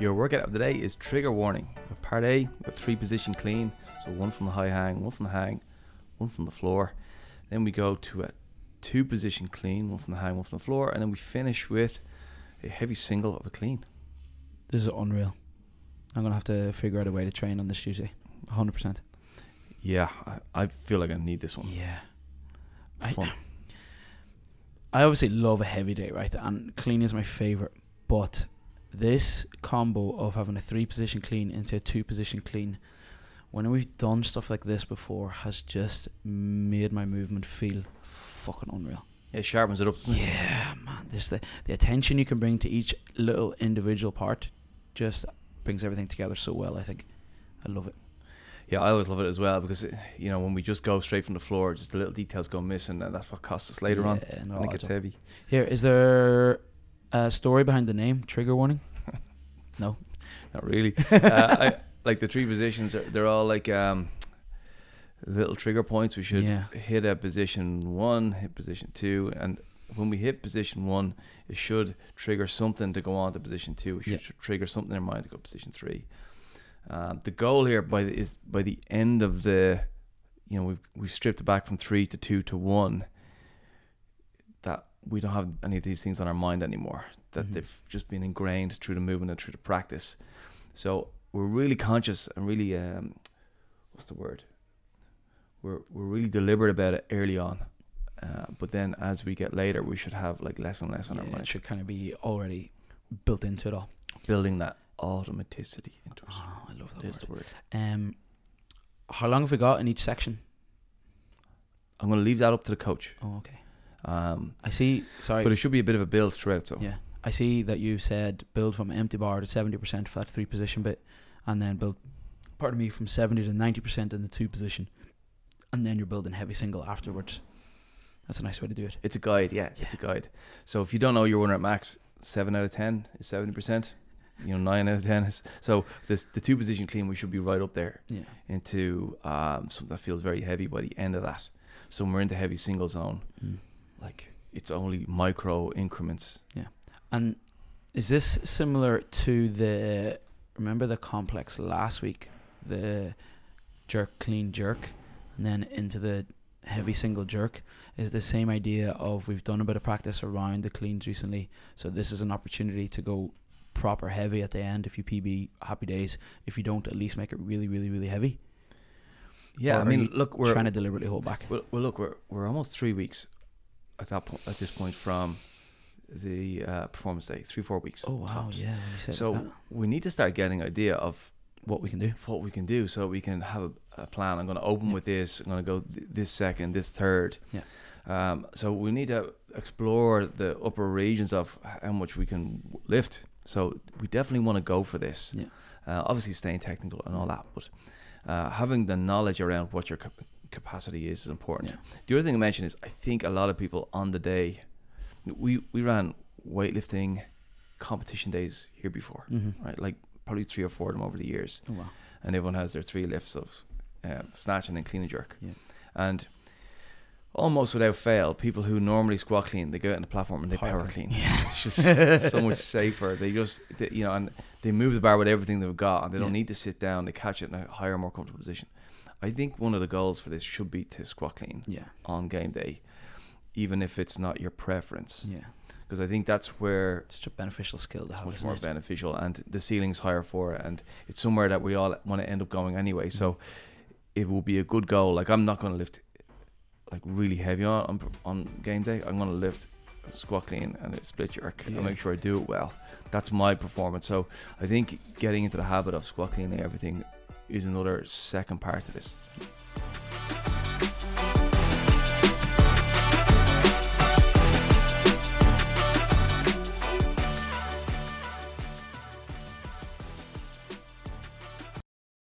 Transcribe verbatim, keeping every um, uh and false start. Your workout of the day is Trigger Warning. Part A, with three position clean. So one from the high hang, one from the hang, one from the floor. Then we go to a two position clean, one from the hang, one from the floor. And then we finish with a heavy single of a clean. This is unreal. I'm going to have to figure out a way to train on this Tuesday. one hundred percent. Yeah, I, I feel like I need this one. Yeah. Fun. I, I obviously love a heavy day, right? And clean is my favorite. But this combo of having a three position clean into a two position clean, when we've done stuff like this before, has just made my movement feel fucking unreal. Yeah, it sharpens it up. Yeah, man. This the, the attention you can bring to each little individual part just brings everything together so well, I think. I love it. Yeah, I always love it as well because, it, you know, when we just go straight from the floor, just the little details go missing, and that's what costs us later yeah, on. No, I think it's heavy. Here, is there a story behind the name, Trigger Warning? No. Not really. uh, I, like the three positions, are, they're all like um, little trigger points. We should yeah. hit at position one, hit position two, and when we hit position one, it should trigger something to go on to position two. It should yeah. trigger something in mind to go to position three. Uh, the goal here by the, is by the end of the, you know, we've we've stripped it back from three to two to one, that we don't have any of these things on our mind anymore, that mm-hmm. they've just been ingrained through the movement and through the practice. So we're really conscious and really, um, what's the word? We're we're really deliberate about it early on. Uh, but then as we get later, we should have like less and less on yeah, our mind. It should kind of be already built into it all. Building that automaticity into it. Oh, I love that There's word. The word. Um, how long have we got in each section? I'm going to leave that up to the coach. Oh, okay. Um, I see. Sorry, but it should be a bit of a build throughout. So yeah, I see that you said build from empty bar to seventy percent for that three position bit, and then build. Pardon me, from seventy to ninety percent in the two position, and then you're building heavy single afterwards. That's a nice way to do it. It's a guide, yeah. yeah. It's a guide. So if you don't know your winner at max, seven out of ten is seventy percent. You know, nine out of ten is so. This the two position clean. We should be right up there. Yeah. Into um, something that feels very heavy by the end of that. So when we're in the heavy single zone. Mm. Like it's only micro increments. Yeah. And is this similar to the, remember the complex last week, the jerk, clean jerk, and then into the heavy single jerk? Is the same idea of we've done a bit of practice around the cleans recently, so this is an opportunity to go proper heavy at the end. If you P B, happy days. If you don't, at least make it really, really, really heavy. Yeah, or I mean, look, we're trying to deliberately hold back. Well, well look, we're we're almost three weeks. At that point, at this point, from the uh, performance day, three four weeks. Oh wow! Tops. Yeah. You said so that. We need to start getting an idea of what we can do, what we can do, so we can have a, a plan. I'm going to open yeah. with this. I'm going to go th- this second, this third. Yeah. Um. So we need to explore the upper regions of how much we can lift. So we definitely want to go for this. Yeah. Uh, obviously, staying technical and all that, but uh, having the knowledge around what your cap- capacity is is important. Yeah. The other thing I mentioned is I think a lot of people on the day, we we ran weightlifting competition days here before, mm-hmm. right? Like probably three or four of them over the years. Oh, wow. And everyone has their three lifts of uh, snatch and then clean and jerk. Yeah. And almost without fail, people who normally squat clean, they go out on the platform and they power, power clean. Yeah. It's just so much safer. They just, they, you know, and they move the bar with everything they've got and they don't yeah. need to sit down. They catch it in a higher, more comfortable position. I think one of the goals for this should be to squat clean yeah. on game day, even if it's not your preference. Yeah, because I think that's where it's such a beneficial skill to have. It's much more it? beneficial, and the ceiling's higher for it, and it's somewhere that we all want to end up going anyway. Mm-hmm. So it will be a good goal. Like I'm not going to lift like really heavy on on, on game day. I'm going to lift a squat clean and a split jerk yeah. and make sure I do it well. That's my performance. So I think getting into the habit of squat cleaning everything is another second part to this.